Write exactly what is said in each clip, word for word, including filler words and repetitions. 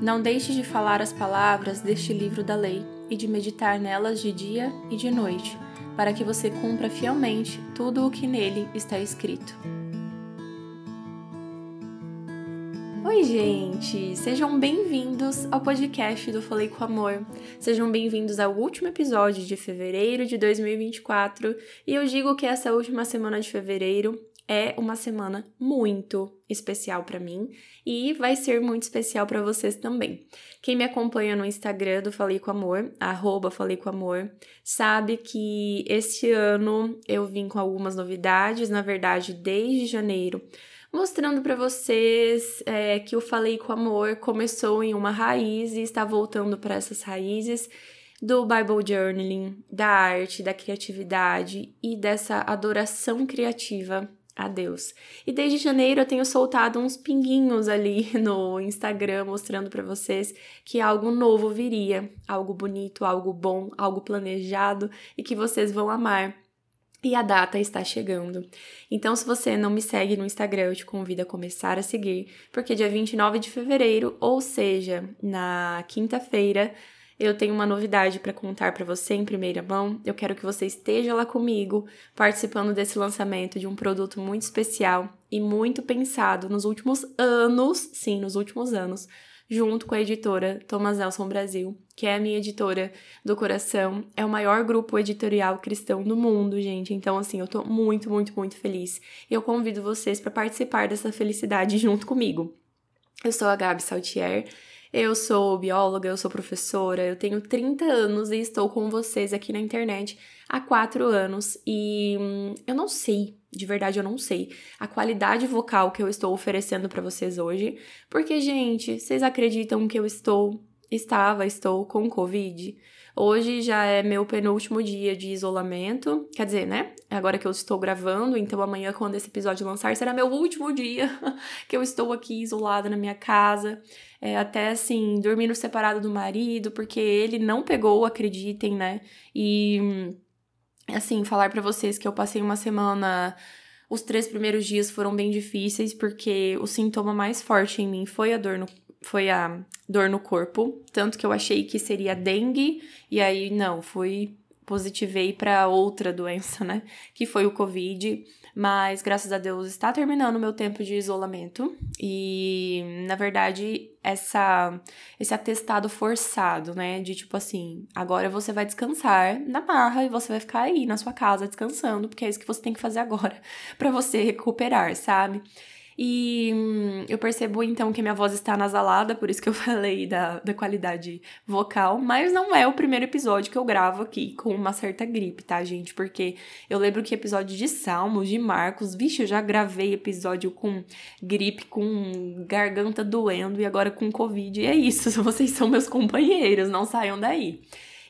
Não deixe de falar as palavras deste livro da lei e de meditar nelas de dia e de noite, para que você cumpra fielmente tudo o que nele está escrito. Oi, gente! Sejam bem-vindos ao podcast do Falei com Amor. Sejam bem-vindos ao último episódio de fevereiro de dois mil e vinte e quatro. E eu digo que essa última semana de fevereiro é uma semana muito especial para mim e vai ser muito especial para vocês também. Quem me acompanha no Instagram do Falei com Amor, arroba Falei com Amor, sabe que este ano eu vim com algumas novidades, na verdade desde janeiro, mostrando para vocês é, que o Falei com Amor começou em uma raiz e está voltando para essas raízes do Bible Journaling, da arte, da criatividade e dessa adoração criativa a Deus. E desde janeiro eu tenho soltado uns pinguinhos ali no Instagram, mostrando para vocês que algo novo viria, algo bonito, algo bom, algo planejado e que vocês vão amar. E a data está chegando. Então, se você não me segue no Instagram, eu te convido a começar a seguir, porque dia vinte e nove de fevereiro, ou seja, na quinta-feira, eu tenho uma novidade para contar para você em primeira mão. Eu quero que você esteja lá comigo, participando desse lançamento de um produto muito especial e muito pensado nos últimos anos, sim, nos últimos anos, junto com a editora Thomas Nelson Brasil, que é a minha editora do coração. É o maior grupo editorial cristão do mundo, gente. Então, assim, eu tô muito, muito, muito feliz. E eu convido vocês para participar dessa felicidade junto comigo. Eu sou a Gábi Sauthier. Eu sou bióloga, eu sou professora, eu tenho trinta anos e estou com vocês aqui na internet há quatro anos e hum, eu não sei, de verdade eu não sei, a qualidade vocal que eu estou oferecendo para vocês hoje, porque, gente, vocês acreditam que eu estou, estava, estou com Covid? Hoje já é meu penúltimo dia de isolamento, quer dizer, né, agora que eu estou gravando, então amanhã quando esse episódio lançar será meu último dia que eu estou aqui isolada na minha casa. É, até assim, dormindo separado do marido, porque ele não pegou, acreditem, né? E, assim, falar pra vocês que eu passei uma semana... Os três primeiros dias foram bem difíceis, porque o sintoma mais forte em mim foi a dor no, foi a dor no corpo. Tanto que eu achei que seria dengue, e aí, não, fui... Positivei para outra doença, né? Que foi o Covid, mas graças a Deus está terminando o meu tempo de isolamento e, na verdade, essa, esse atestado forçado, né? De tipo assim, agora você vai descansar na marra e você vai ficar aí na sua casa descansando, porque é isso que você tem que fazer agora para você recuperar, sabe? E hum, eu percebo, então, que minha voz está anasalada, por isso que eu falei da, da qualidade vocal, mas não é o primeiro episódio que eu gravo aqui com uma certa gripe, tá, gente? Porque eu lembro que episódio de Salmos, de Marcos, vixe, eu já gravei episódio com gripe, com garganta doendo e agora com Covid, e é isso, vocês são meus companheiros, não saiam daí.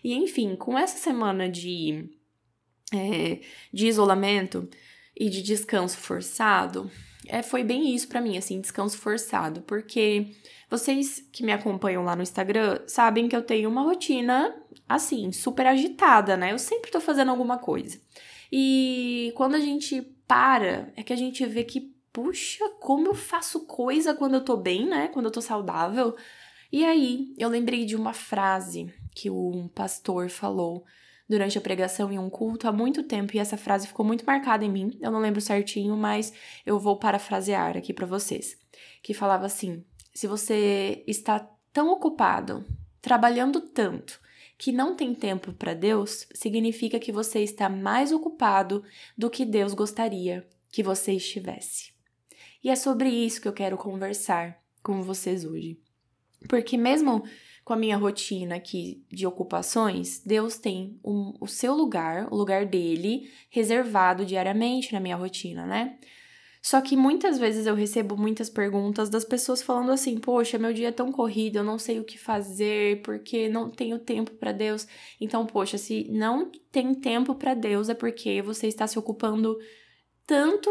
E, enfim, com essa semana de, é, de isolamento e de descanso forçado... É, foi bem isso pra mim, assim, descanso forçado, porque vocês que me acompanham lá no Instagram sabem que eu tenho uma rotina, assim, super agitada, né? Eu sempre tô fazendo alguma coisa. E quando a gente para, é que a gente vê que, puxa, como eu faço coisa quando eu tô bem, né? Quando eu tô saudável. E aí, eu lembrei de uma frase que um pastor falou durante a pregação em um culto há muito tempo, e essa frase ficou muito marcada em mim, eu não lembro certinho, mas eu vou parafrasear aqui pra vocês, que falava assim, se você está tão ocupado, trabalhando tanto, que não tem tempo para Deus, significa que você está mais ocupado do que Deus gostaria que você estivesse. E é sobre isso que eu quero conversar com vocês hoje, porque mesmo... com a minha rotina aqui de ocupações, Deus tem um, o seu lugar, o lugar dele, reservado diariamente na minha rotina, né? Só que muitas vezes eu recebo muitas perguntas das pessoas falando assim, poxa, meu dia é tão corrido, eu não sei o que fazer, porque não tenho tempo para Deus. Então, poxa, se não tem tempo para Deus, é porque você está se ocupando tanto,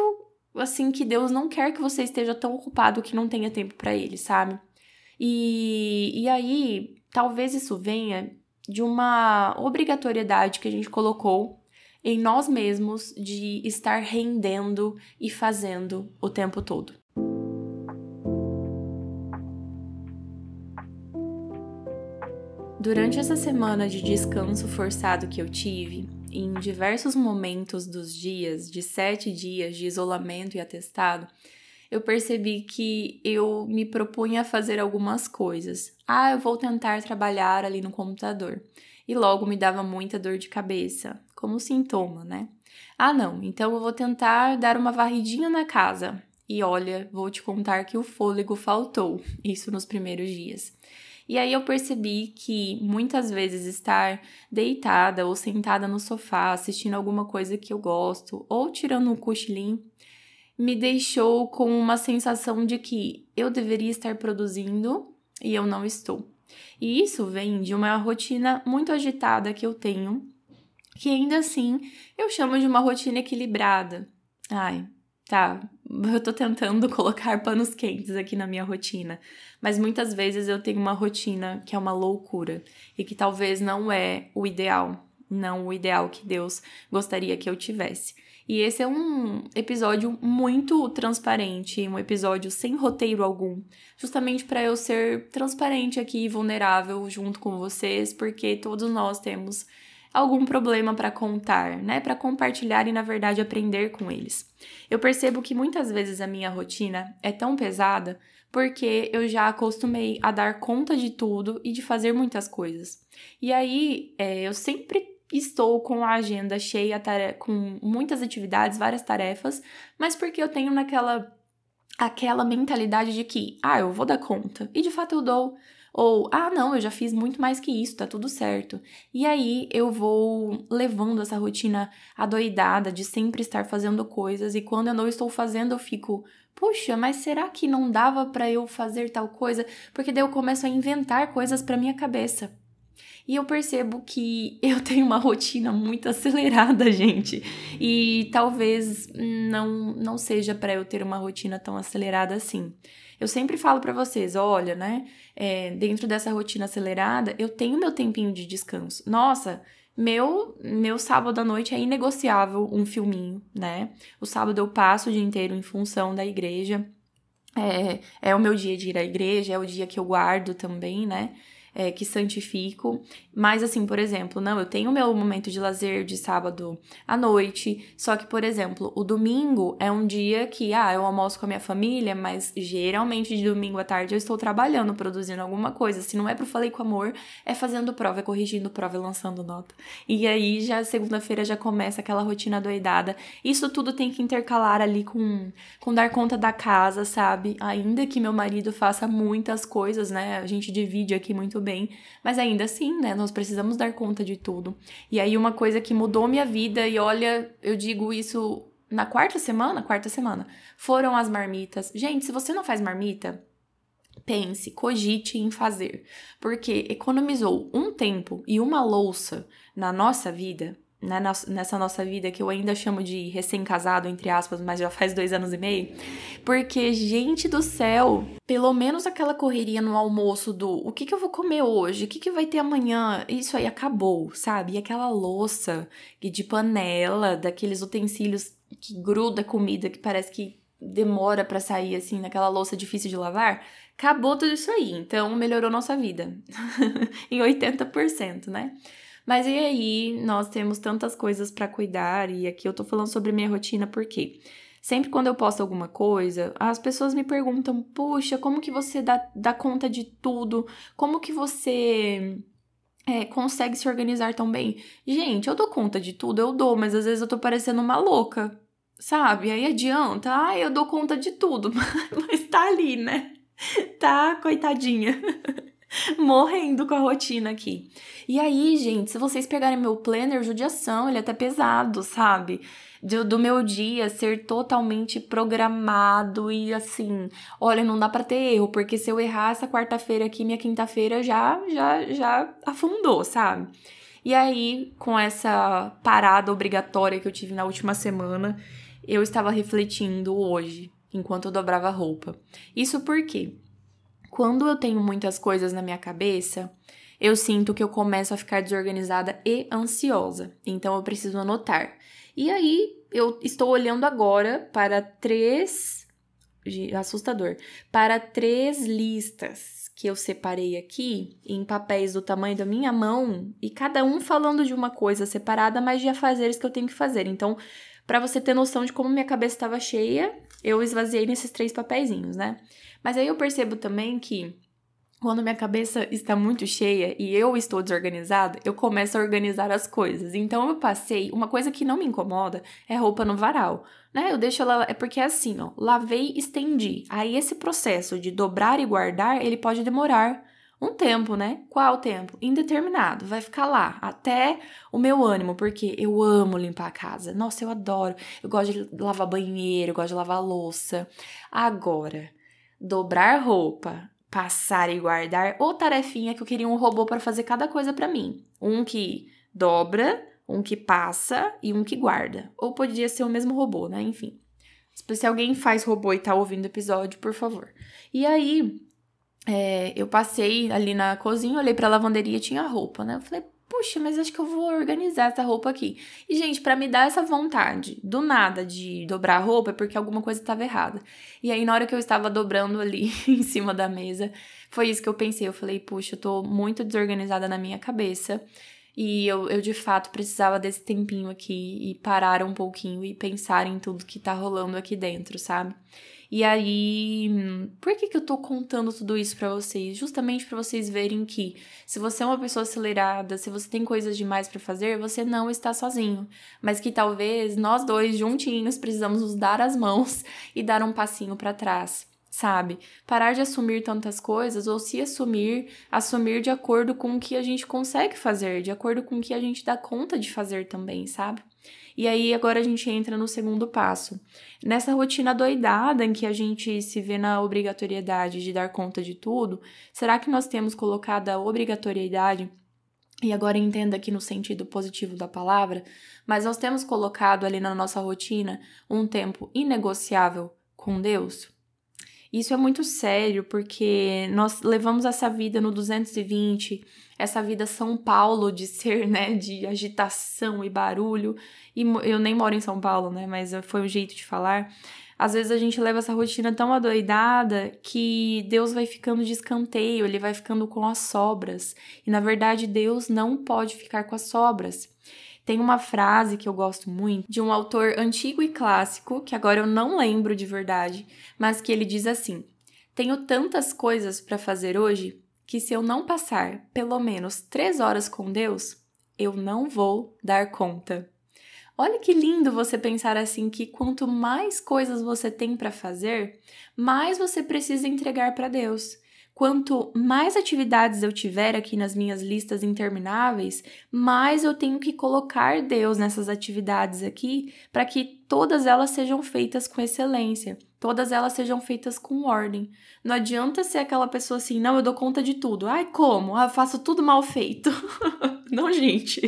assim, que Deus não quer que você esteja tão ocupado que não tenha tempo para ele, sabe? E, e aí, talvez isso venha de uma obrigatoriedade que a gente colocou em nós mesmos de estar rendendo e fazendo o tempo todo. Durante essa semana de descanso forçado que eu tive, em diversos momentos dos dias, de sete dias de isolamento e atestado, eu percebi que eu me propunha a fazer algumas coisas. Ah, eu vou tentar trabalhar ali no computador. E logo me dava muita dor de cabeça, como sintoma, né? Ah, não, então eu vou tentar dar uma varridinha na casa. E olha, vou te contar que o fôlego faltou, isso nos primeiros dias. E aí eu percebi que muitas vezes estar deitada ou sentada no sofá, assistindo alguma coisa que eu gosto, ou tirando um cochilinho, me deixou com uma sensação de que eu deveria estar produzindo e eu não estou. E isso vem de uma rotina muito agitada que eu tenho, que ainda assim eu chamo de uma rotina equilibrada. Ai, tá, eu tô tentando colocar panos quentes aqui na minha rotina, mas muitas vezes eu tenho uma rotina que é uma loucura e que talvez não é o ideal, não o ideal que Deus gostaria que eu tivesse. E esse é um episódio muito transparente, um episódio sem roteiro algum, justamente para eu ser transparente aqui e vulnerável junto com vocês, porque todos nós temos algum problema para contar, né? Para compartilhar e, na verdade, aprender com eles. Eu percebo que muitas vezes a minha rotina é tão pesada porque eu já acostumei a dar conta de tudo e de fazer muitas coisas. E aí, é, eu sempre estou com a agenda cheia, com muitas atividades, várias tarefas, mas porque eu tenho naquela, aquela mentalidade de que, ah, eu vou dar conta, e de fato eu dou, ou, ah, não, eu já fiz muito mais que isso, tá tudo certo. E aí eu vou levando essa rotina adoidada de sempre estar fazendo coisas, e quando eu não estou fazendo eu fico, puxa, mas será que não dava pra eu fazer tal coisa? Porque daí eu começo a inventar coisas pra minha cabeça. E eu percebo que eu tenho uma rotina muito acelerada, gente, e talvez não, não seja para eu ter uma rotina tão acelerada assim. Eu sempre falo para vocês, olha, né, é, dentro dessa rotina acelerada, eu tenho meu tempinho de descanso. Nossa, meu, meu sábado à noite é inegociável um filminho, né? O sábado eu passo o dia inteiro em função da igreja, é, é o meu dia de ir à igreja, é o dia que eu guardo também, né? É, que santifico, mas assim, por exemplo, não, eu tenho o meu momento de lazer de sábado à noite, só que, por exemplo, o domingo é um dia que, ah, eu almoço com a minha família, mas geralmente de domingo à tarde eu estou trabalhando, produzindo alguma coisa, se não é pro Falei com Amor, é fazendo prova, é corrigindo prova, é lançando nota, e aí já segunda-feira já começa aquela rotina doidada, isso tudo tem que intercalar ali com, com dar conta da casa, sabe, ainda que meu marido faça muitas coisas, né, a gente divide aqui muito bem, bem, mas ainda assim, né, nós precisamos dar conta de tudo. E aí uma coisa que mudou minha vida, e olha, eu digo isso na quarta semana, quarta semana, foram as marmitas. Gente, se você não faz marmita, pense, cogite em fazer, porque economizou um tempo e uma louça na nossa vida, né, nessa nossa vida que eu ainda chamo de recém-casado, entre aspas, mas já faz dois anos e meio, porque, gente do céu, pelo menos aquela correria no almoço do o que que eu vou comer hoje, o que que vai ter amanhã, isso aí acabou, sabe? E aquela louça de panela, daqueles utensílios que gruda comida, que parece que demora pra sair, assim, naquela louça difícil de lavar, acabou tudo isso aí, então melhorou nossa vida, em oitenta por cento, né? Mas e aí, nós temos tantas coisas pra cuidar, e aqui eu tô falando sobre minha rotina porque sempre quando eu posto alguma coisa, as pessoas me perguntam, puxa, como que você dá, dá conta de tudo? Como que você é, consegue se organizar tão bem? Gente, eu dou conta de tudo, eu dou, mas às vezes eu tô parecendo uma louca, sabe? Aí adianta, ah, eu dou conta de tudo, mas tá ali, né? Tá, coitadinha. Morrendo com a rotina aqui. E aí, gente, se vocês pegarem meu planner, judiação, ele é até pesado, sabe? Do, do meu dia ser totalmente programado e assim, olha, não dá pra ter erro, porque se eu errar essa quarta-feira aqui, minha quinta-feira já, já, já afundou, sabe? E aí, com essa parada obrigatória que eu tive na última semana, eu estava refletindo hoje, enquanto eu dobrava a roupa. Isso por quê? Quando eu tenho muitas coisas na minha cabeça, eu sinto que eu começo a ficar desorganizada e ansiosa. Então, eu preciso anotar. E aí, eu estou olhando agora para três assustador, para três listas que eu separei aqui em papéis do tamanho da minha mão e cada um falando de uma coisa separada, mas de afazeres que eu tenho que fazer. Então, para você ter noção de como minha cabeça estava cheia, eu esvaziei nesses três papeizinhos, né? Mas aí eu percebo também que quando minha cabeça está muito cheia e eu estou desorganizada, eu começo a organizar as coisas. Então, eu passei... Uma coisa que não me incomoda é roupa no varal, né? Eu deixo ela... É porque é assim, ó. Lavei, estendi. Aí, esse processo de dobrar e guardar, ele pode demorar um tempo, né? Qual tempo? Indeterminado. Vai ficar lá até o meu ânimo, porque eu amo limpar a casa. Nossa, eu adoro. Eu gosto de lavar banheiro, eu gosto de lavar louça. Agora, dobrar roupa... Passar e guardar, ou tarefinha que eu queria um robô para fazer cada coisa para mim. Um que dobra, um que passa e um que guarda. Ou podia ser o mesmo robô, né? Enfim. Se alguém faz robô e tá ouvindo o episódio, por favor. E aí, é, eu passei ali na cozinha, olhei pra lavanderia e tinha roupa, né? Eu falei, puxa, mas acho que eu vou organizar essa roupa aqui. E, gente, pra me dar essa vontade do nada de dobrar a roupa é porque alguma coisa estava errada. E aí, na hora que eu estava dobrando ali em cima da mesa, foi isso que eu pensei. Eu falei, puxa, eu tô muito desorganizada na minha cabeça. E eu, eu de fato, precisava desse tempinho aqui e parar um pouquinho e pensar em tudo que tá rolando aqui dentro, sabe? E aí, por que que eu tô contando tudo isso pra vocês? Justamente pra vocês verem que se você é uma pessoa acelerada, se você tem coisas demais pra fazer, você não está sozinho. Mas que talvez nós dois juntinhos precisamos nos dar as mãos e dar um passinho pra trás, sabe? Parar de assumir tantas coisas ou se assumir, assumir de acordo com o que a gente consegue fazer, de acordo com o que a gente dá conta de fazer também, sabe? E aí, agora a gente entra no segundo passo. Nessa rotina doidada em que a gente se vê na obrigatoriedade de dar conta de tudo, será que nós temos colocado a obrigatoriedade, e agora entenda aqui no sentido positivo da palavra, mas nós temos colocado ali na nossa rotina um tempo inegociável com Deus? Isso é muito sério, porque nós levamos essa vida no duzentos e vinte, essa vida São Paulo de ser, né, de agitação e barulho, e eu nem moro em São Paulo, né, mas foi um jeito de falar. Às vezes a gente leva essa rotina tão adoidada que Deus vai ficando de escanteio, ele vai ficando com as sobras, e na verdade Deus não pode ficar com as sobras. Tem uma frase que eu gosto muito, de um autor antigo e clássico, que agora eu não lembro de verdade, mas que ele diz assim: tenho tantas coisas para fazer hoje que se eu não passar pelo menos três horas com Deus, eu não vou dar conta. Olha que lindo você pensar assim, que quanto mais coisas você tem para fazer, mais você precisa entregar para Deus. Quanto mais atividades eu tiver aqui nas minhas listas intermináveis, mais eu tenho que colocar Deus nessas atividades aqui para que todas elas sejam feitas com excelência, todas elas sejam feitas com ordem. Não adianta ser aquela pessoa assim, não, eu dou conta de tudo. Ai, como? Ah, eu faço tudo mal feito. Não, gente.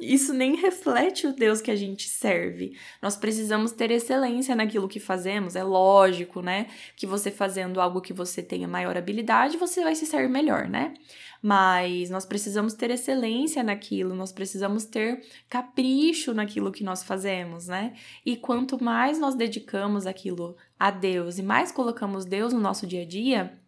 Isso nem reflete o Deus que a gente serve. Nós precisamos ter excelência naquilo que fazemos. É lógico, né? Que você fazendo algo que você tenha maior habilidade, você vai se sair melhor, né? Mas nós precisamos ter excelência naquilo, nós precisamos ter capricho naquilo que nós fazemos, né? E quanto mais nós dedicamos aquilo a Deus e mais colocamos Deus no nosso dia a dia,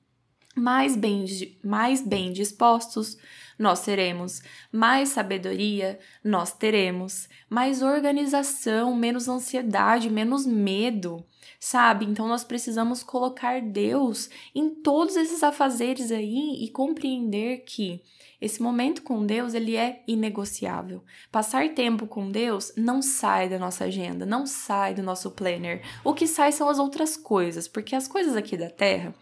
mais bem, mais bem dispostos nós seremos, mais sabedoria nós teremos, mais organização, menos ansiedade, menos medo, sabe? Então, nós precisamos colocar Deus em todos esses afazeres aí e compreender que esse momento com Deus, ele é inegociável. Passar tempo com Deus não sai da nossa agenda, não sai do nosso planner. O que sai são as outras coisas, porque as coisas aqui da Terra...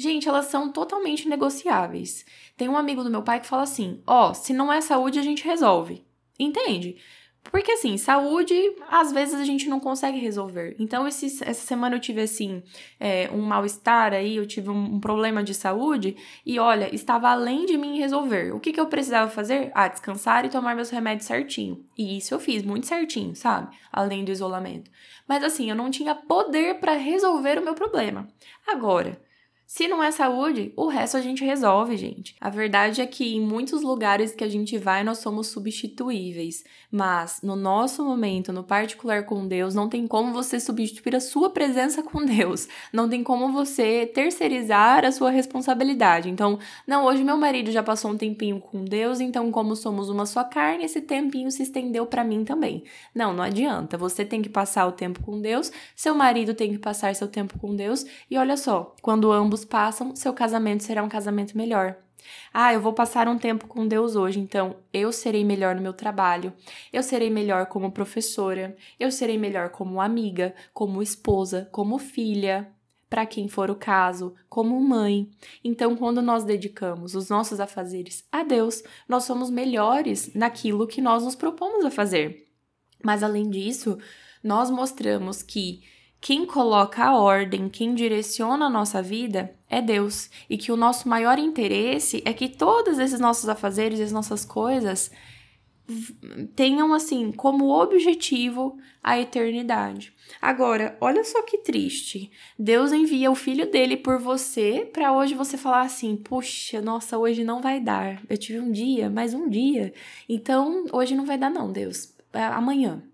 Gente, elas são totalmente negociáveis. Tem um amigo do meu pai que fala assim, ó, oh, se não é saúde, a gente resolve. Entende? Porque assim, saúde, às vezes a gente não consegue resolver. Então, esse, essa semana eu tive assim, é, um mal-estar aí, eu tive um, um problema de saúde e olha, estava além de mim resolver. O que, que eu precisava fazer? Ah, descansar e tomar meus remédios certinho. E isso eu fiz, muito certinho, sabe? Além do isolamento. Mas assim, eu não tinha poder para resolver o meu problema. Agora... Se não é saúde, o resto a gente resolve, gente. A verdade é que em muitos lugares que a gente vai, nós somos substituíveis. Mas no nosso momento, no particular com Deus, não tem como você substituir a sua presença com Deus. Não tem como você terceirizar a sua responsabilidade. Então, não, hoje meu marido já passou um tempinho com Deus, então como somos uma só carne, esse tempinho se estendeu pra mim também. Não, não adianta. Você tem que passar o tempo com Deus, seu marido tem que passar seu tempo com Deus. E olha só, quando ambos passam, seu casamento será um casamento melhor. Ah, eu vou passar um tempo com Deus hoje, então eu serei melhor no meu trabalho, eu serei melhor como professora, eu serei melhor como amiga, como esposa, como filha, para quem for o caso, como mãe. Então, quando nós dedicamos os nossos afazeres a Deus, nós somos melhores naquilo que nós nos propomos a fazer. Mas, além disso, nós mostramos que quem coloca a ordem, quem direciona a nossa vida é Deus, e que o nosso maior interesse é que todos esses nossos afazeres, as nossas coisas, tenham assim como objetivo a eternidade. Agora, olha só que triste, Deus envia o filho dele por você para hoje você falar assim, puxa, nossa, hoje não vai dar, eu tive um dia, mais um dia, então hoje não vai dar não, Deus, é amanhã.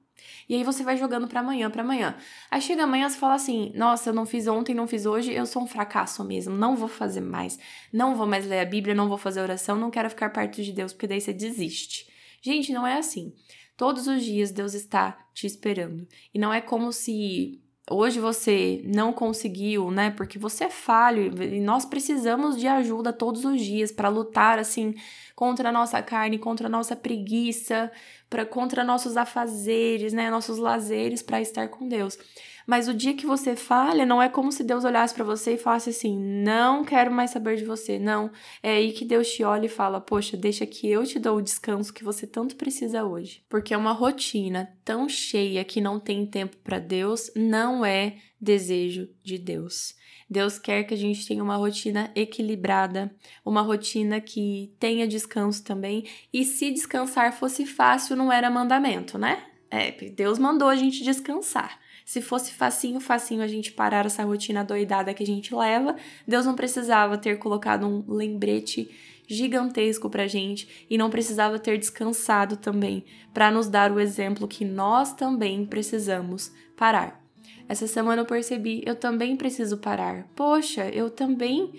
E aí você vai jogando pra amanhã, pra amanhã. Aí chega amanhã, você fala assim, nossa, eu não fiz ontem, não fiz hoje, eu sou um fracasso mesmo, não vou fazer mais, não vou mais ler a Bíblia, não vou fazer oração, não quero ficar perto de Deus, porque daí você desiste. Gente, não é assim. Todos os dias Deus está te esperando. E não é como se hoje você não conseguiu, né, porque você é falho e nós precisamos de ajuda todos os dias para lutar, assim, contra a nossa carne, contra a nossa preguiça, pra, contra nossos afazeres, né, nossos lazeres para estar com Deus. Mas o dia que você falha, não é como se Deus olhasse para você e falasse assim, não quero mais saber de você, não. É aí que Deus te olha e fala, poxa, deixa que eu te dou o descanso que você tanto precisa hoje. Porque é uma rotina tão cheia que não tem tempo para Deus, não é desejo de Deus. Deus quer que a gente tenha uma rotina equilibrada, uma rotina que tenha descanso também. E se descansar fosse fácil, não era mandamento, né? É, Deus mandou a gente descansar. Se fosse facinho, facinho a gente parar essa rotina doidada que a gente leva, Deus não precisava ter colocado um lembrete gigantesco pra gente e não precisava ter descansado também para nos dar o exemplo que nós também precisamos parar. Essa semana eu percebi, eu também preciso parar. Poxa, eu também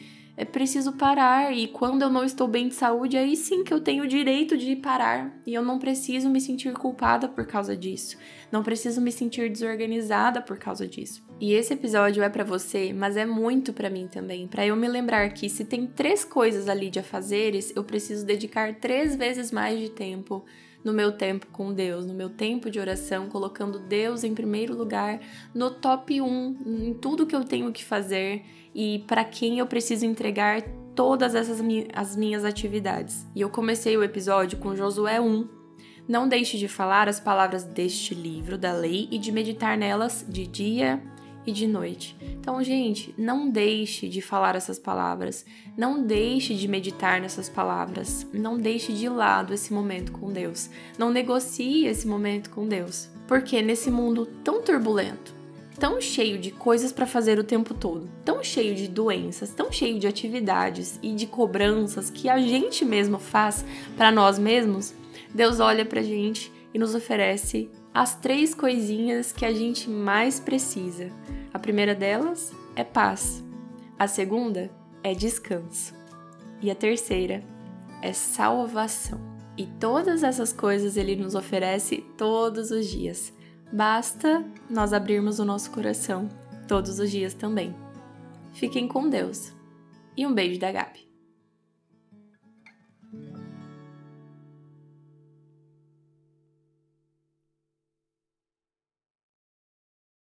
preciso parar e quando eu não estou bem de saúde, aí sim que eu tenho o direito de parar e eu não preciso me sentir culpada por causa disso. Não preciso me sentir desorganizada por causa disso. E esse episódio é pra você, mas é muito pra mim também, pra eu me lembrar que se tem três coisas ali de afazeres, eu preciso dedicar três vezes mais de tempo no meu tempo com Deus, no meu tempo de oração, colocando Deus em primeiro lugar, no top um, em tudo que eu tenho que fazer e para quem eu preciso entregar todas essas mi- as minhas atividades. E eu comecei o episódio com Josué um. Não deixe de falar as palavras deste livro, da lei, e de meditar nelas de dia e de noite. Então, gente, não deixe de falar essas palavras, não deixe de meditar nessas palavras, não deixe de lado esse momento com Deus, não negocie esse momento com Deus, porque nesse mundo tão turbulento, tão cheio de coisas para fazer o tempo todo, tão cheio de doenças, tão cheio de atividades e de cobranças que a gente mesmo faz para nós mesmos, Deus olha pra gente e nos oferece as três coisinhas que a gente mais precisa. A primeira delas é paz. A segunda é descanso. E a terceira é salvação. E todas essas coisas ele nos oferece todos os dias. Basta nós abrirmos o nosso coração todos os dias também. Fiquem com Deus. E um beijo da Gábi.